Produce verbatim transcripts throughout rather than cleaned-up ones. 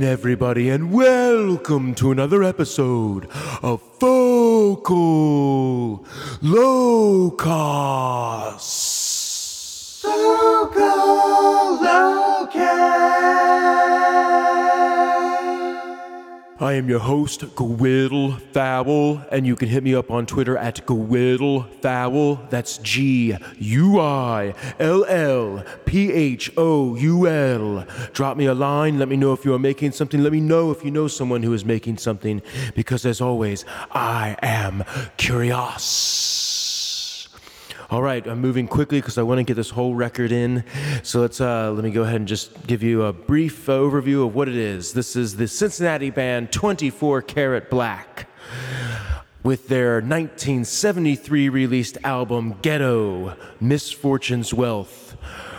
Everybody, and welcome to another episode of Vocal Locos. Vocal Locos. I am your host, Gwiddle Fowl, and you can hit me up on Twitter at Gwiddle Fowl. That's G U I L L P H O U L. Drop me a line. Let me know if you are making something. Let me know if you know someone who is making something, because as always, I am curious. All right, I'm moving quickly because I want to get this whole record in. So let's uh, let me go ahead and just give you a brief overview of what it is. This is the Cincinnati band twenty-four Karat Black with their nineteen seventy-three released album Ghetto, Misfortune's Wealth,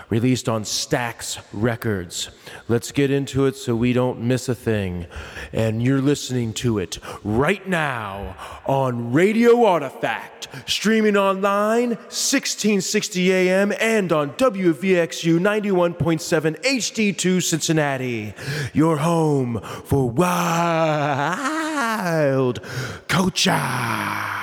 released on Stax Records. Let's get into it so we don't miss a thing. And you're listening to it right now on Radio Artifact, streaming online sixteen sixty A M and on W V X U ninety-one point seven H D two Cincinnati, your home for wild culture.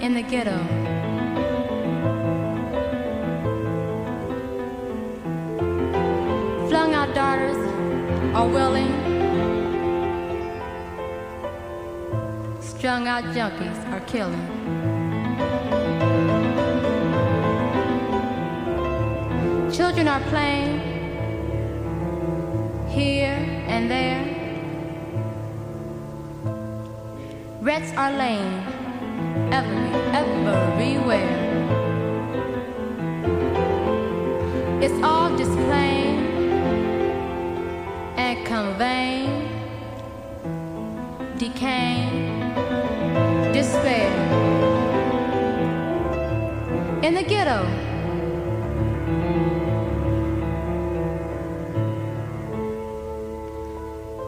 In the ghetto, flung out daughters are willing, strung out junkies are killing. Children are playing here and there. Rats are laying every, everywhere. It's all displaying and conveying decaying despair. In the ghetto,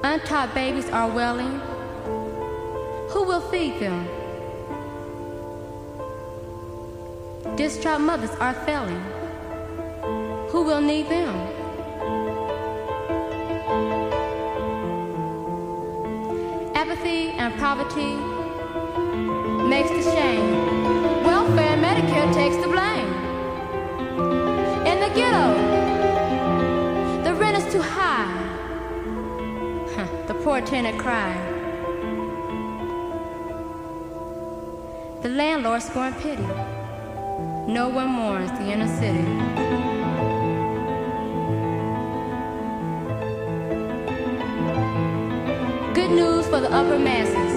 untaught babies are wailing. Who will feed them? Distraught mothers are failing. Who will need them? Apathy and poverty makes the shame. Welfare and Medicare takes the blame. In the ghetto, the rent is too high. The poor tenant cry. The landlord scorn pity. No one mourns the inner city. Good news for the upper masses.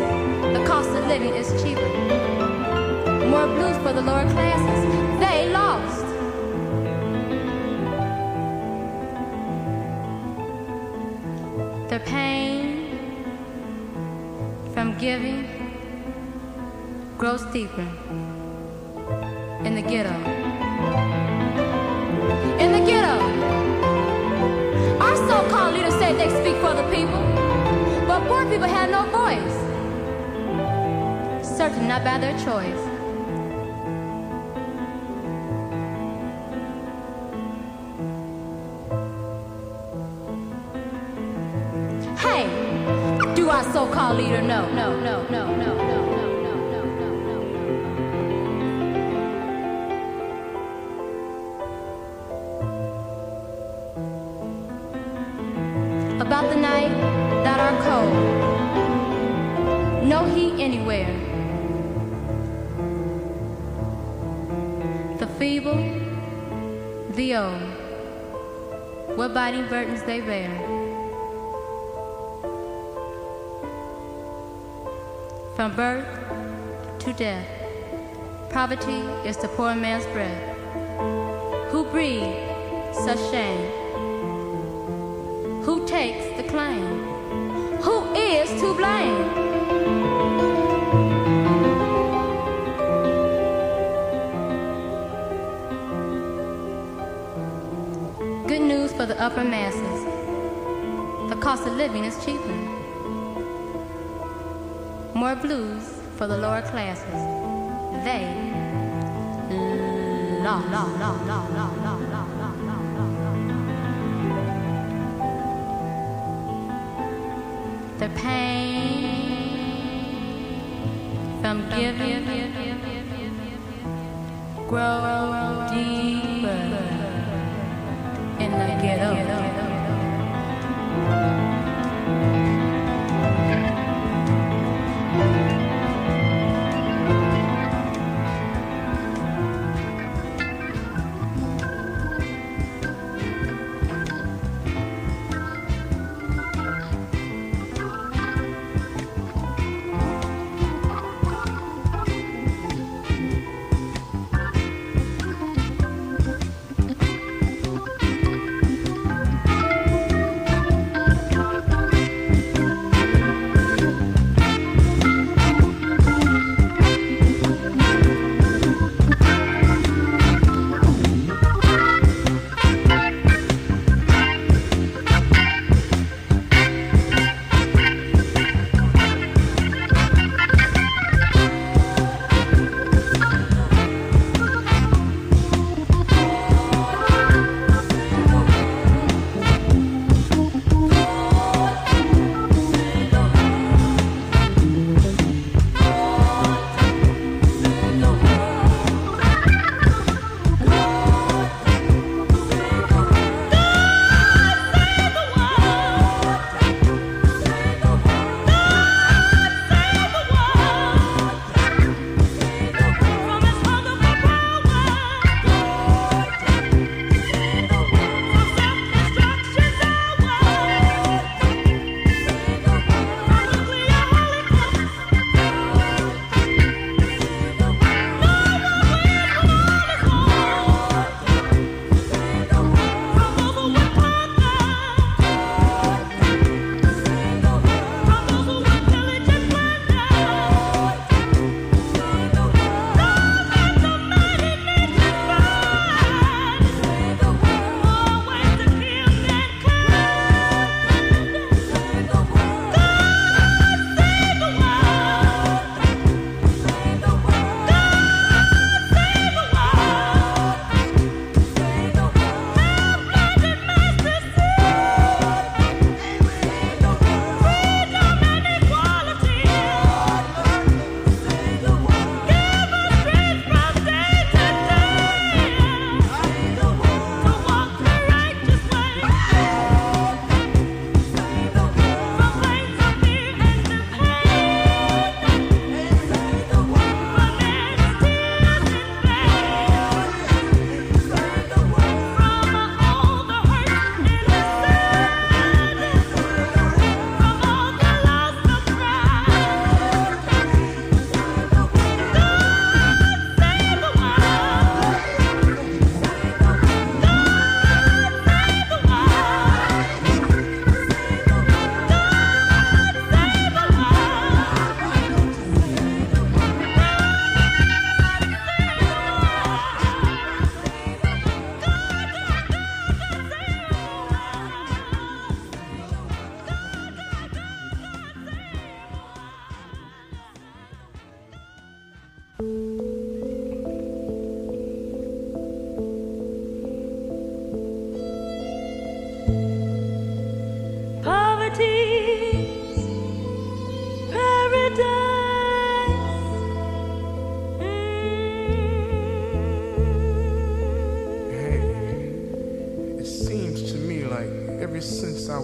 The cost of living is cheaper. More blues for the lower classes. They lost. The pain from giving grows deeper in the ghetto. In the ghetto, our so-called leaders say they speak for the people, but poor people have no voice, certainly not by their choice. Our so-called leader, no, no, no, no, no, no, no, no, no, no, no. About the night that are cold, no heat anywhere. The feeble, the old, what body burdens they bear. From birth to death, poverty is the poor man's breath. Who breeds such shame? Who takes the claim? Who is to blame? Good news for the upper masses. The cost of living is cheaper. More blues for the lower classes. They la la la la la la la la la la. The pain from giving grows deeper in the ghetto.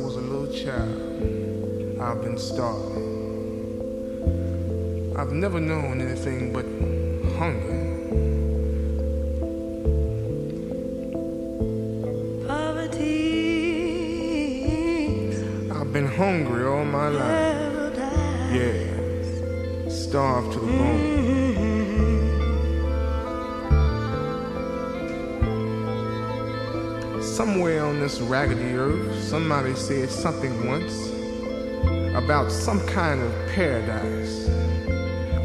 was a little child, I've been starving. I've never known anything but hunger. I've been hungry all my life. Yeah, starved to the bone. Somewhere on this raggedy earth, somebody said something once about some kind of paradise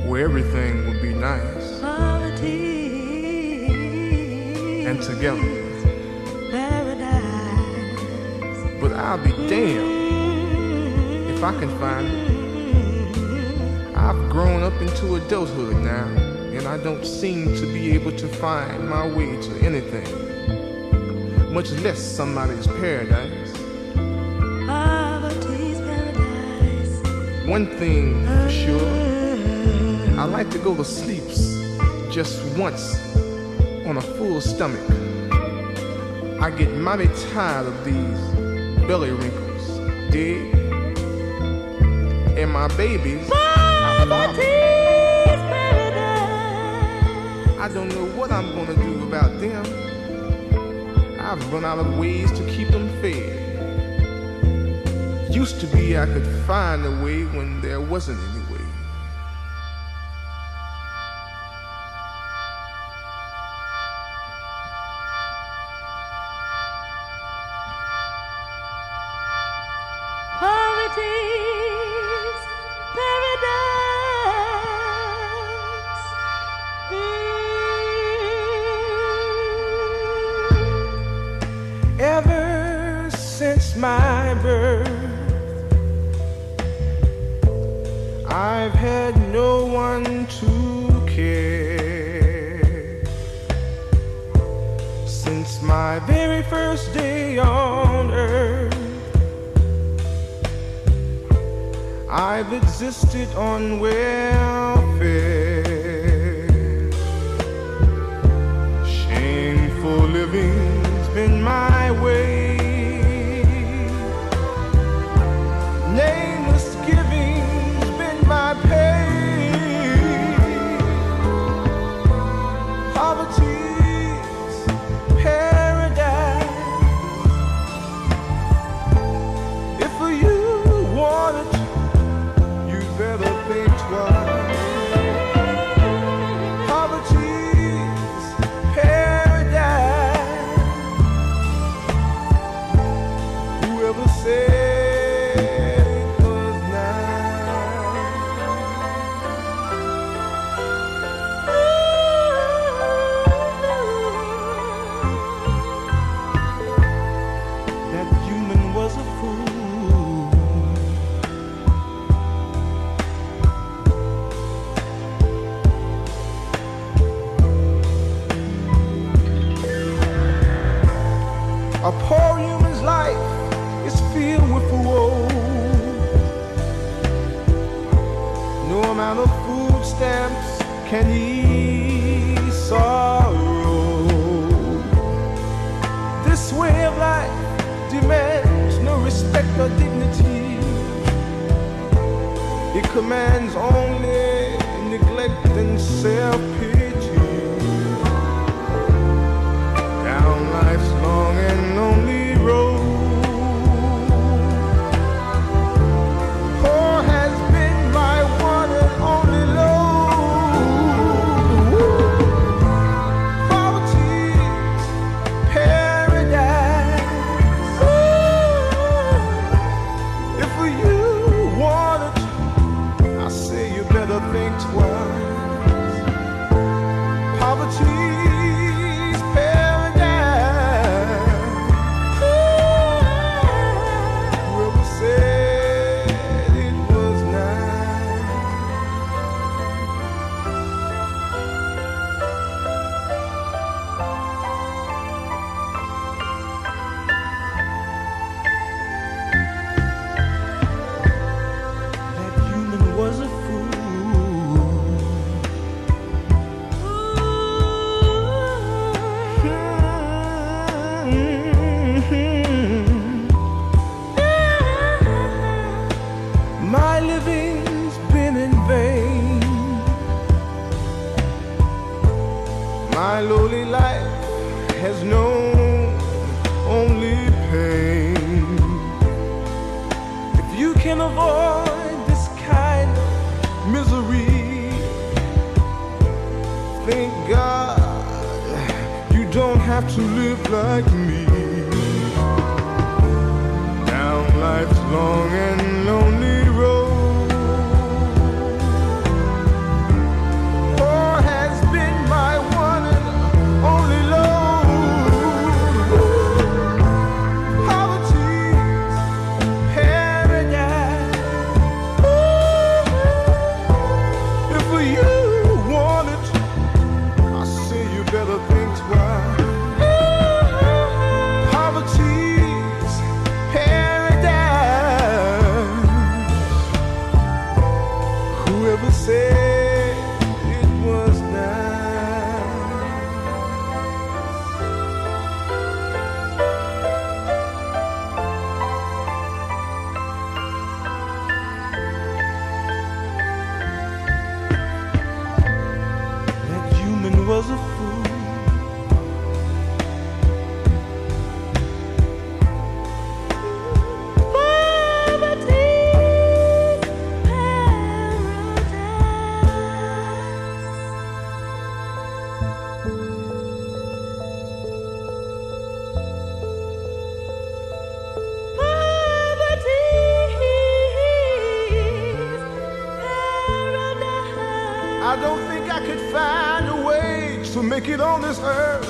where everything would be nice and together. But I'll be damned I can find it. I've grown up into adulthood now, and I don't seem to be able to find my way to anything, much less somebody's paradise. Poverty's paradise. One thing for sure, I like to go to sleep just once on a full stomach. I get mighty tired of these belly wrinkles, dig? And my babies, poverty's paradise. I don't know what I'm gonna do about them. I've run out of ways to keep them fed. Used to be I could find a way when there wasn't any way. On welfare, shameful living's been my way, nameless giving's been my pay, poverty's paradise. If you wanted to, better think twice. Poverty's paradise. Whoever said it was nice. That human was a fool. A poor human's life is filled with woe. No amount of food stamps can ease sorrow. This way of life demands no respect or dignity. It commands only neglect and self-pity. Down life's long and lonely road, poor has been my one and only load. Poverty's paradise. Ooh. If you want it, I say you better think twice. has known only pain. If you can avoid this kind of misery, thank God you don't have to live like me. Down life's long and lonely road, it on this earth.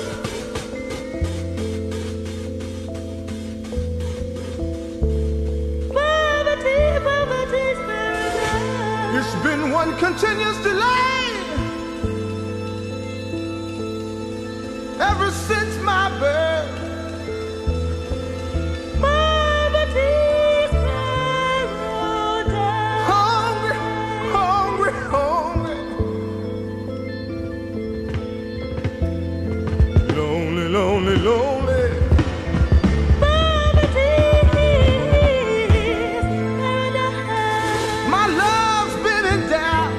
Poverty, poverty's paradise. It's been one continuous delay ever since my birth. Poverty's paradise. Hungry, hungry, hungry. Lonely, lonely. My love's been in doubt.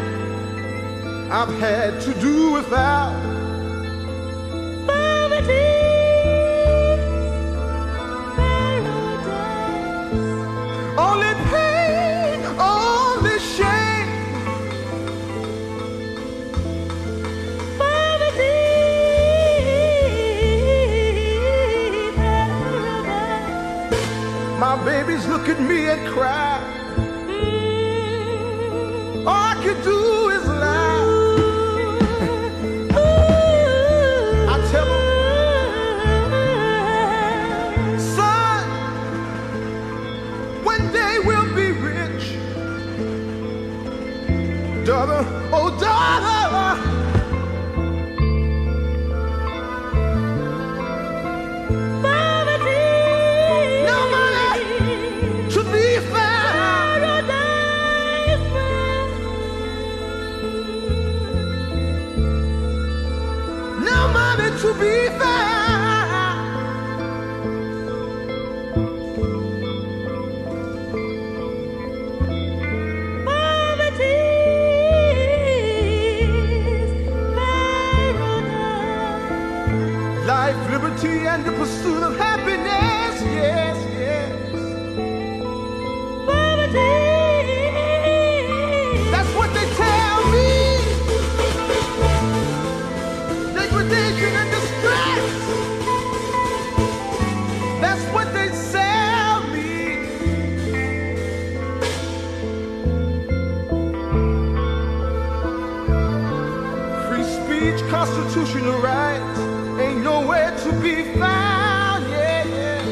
I've had to do without. Only pain, only shame. My babies look at me and cry. All I can do is lie. I tell them, son, one day we'll be rich. Daughter, oh daughter, to be found. Poverty's paradise. Life, liberty, and the pursuit of happiness. Yes, yes. Poverty. That's what they tell me. They were thinking and distress. Constitutional rights ain't nowhere to be found, yeah, yeah.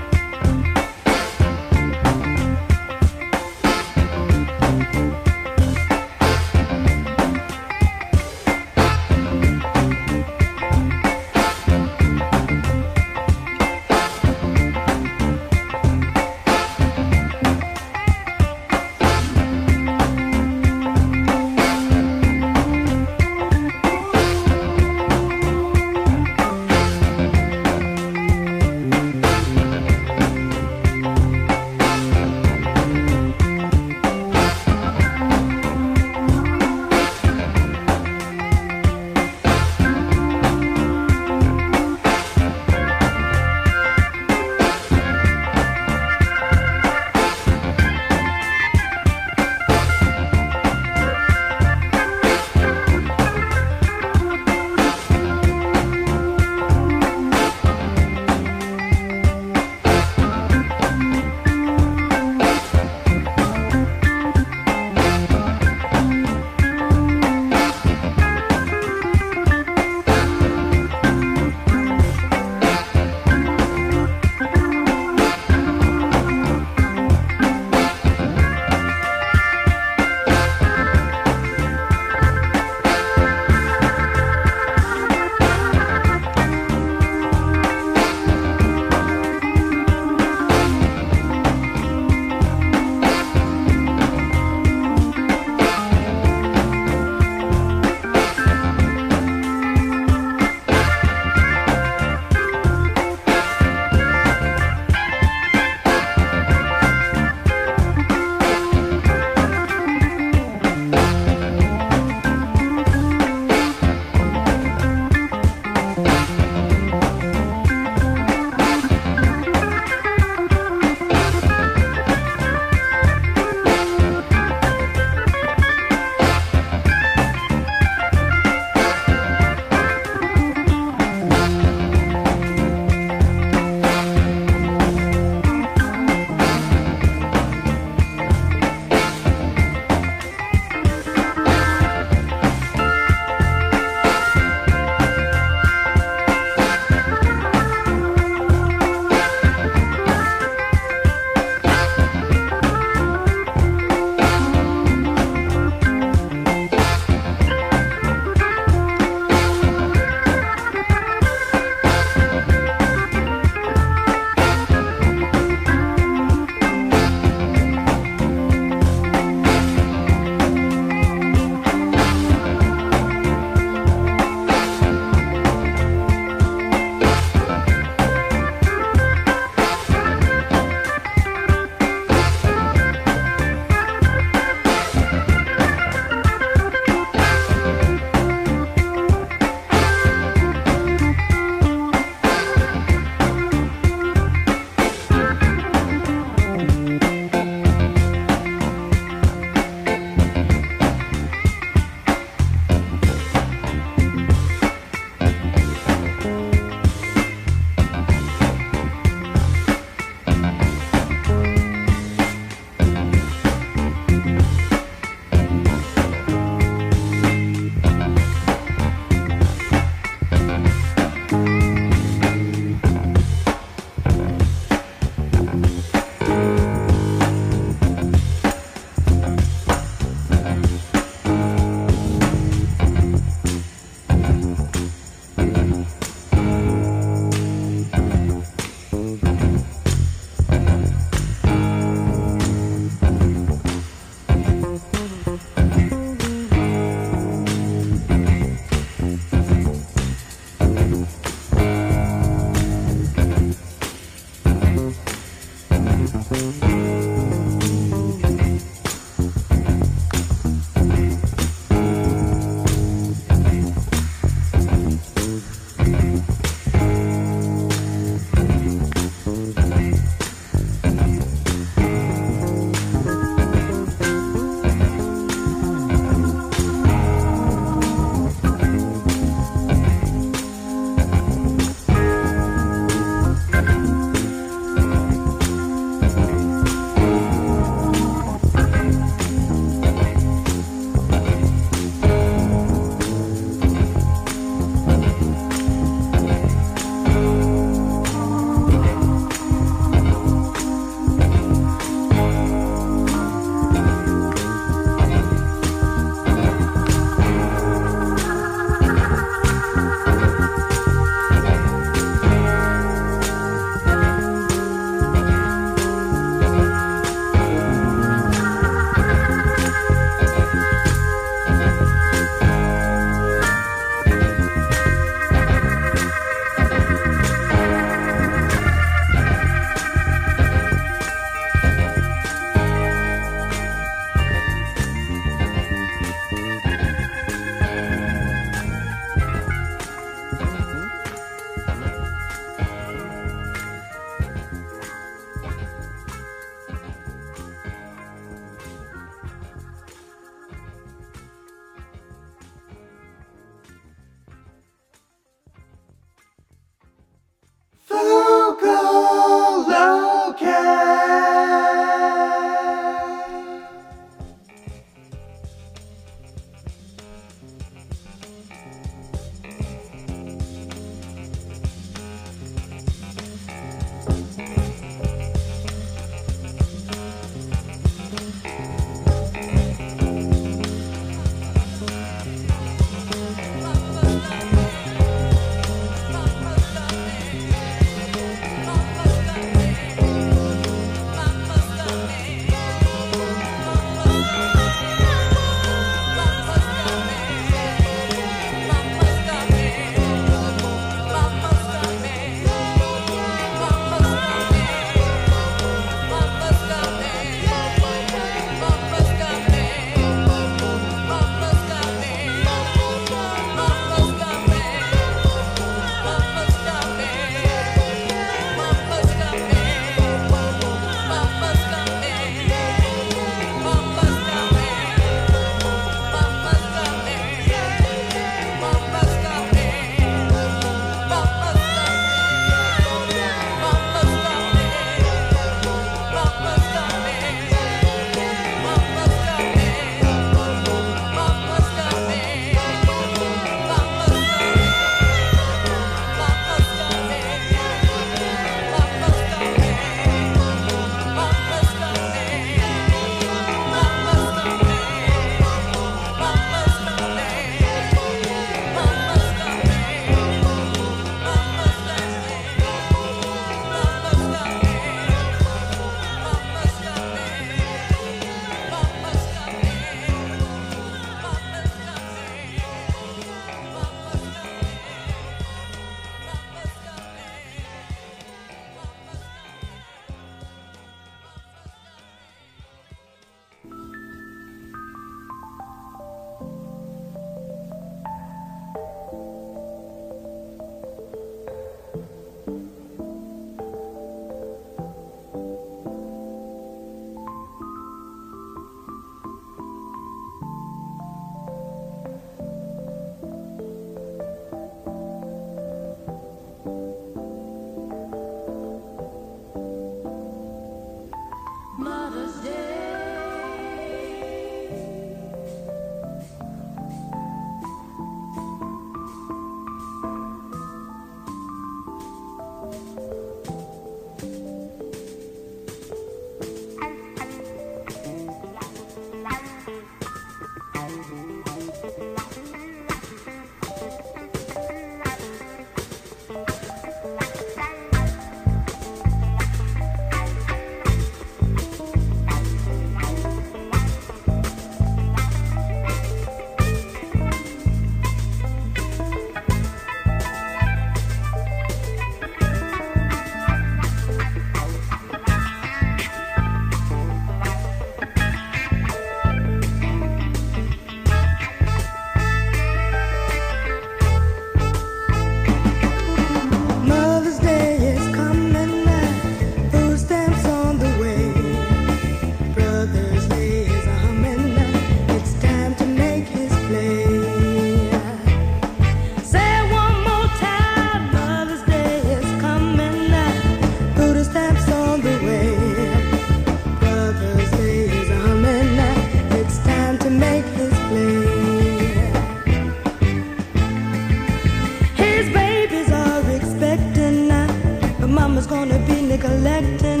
collecting.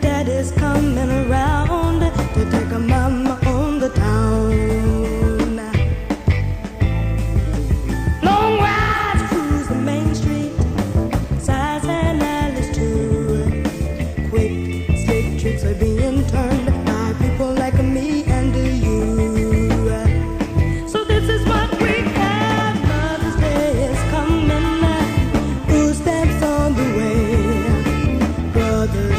Daddy's coming around to take a mama on the town. Long rides cruise the main street, sides and alleys too. Quick, slick tricks are being turned by people like me and you. So this is what we have. Mother's Day is coming. Two steps on the way, brothers.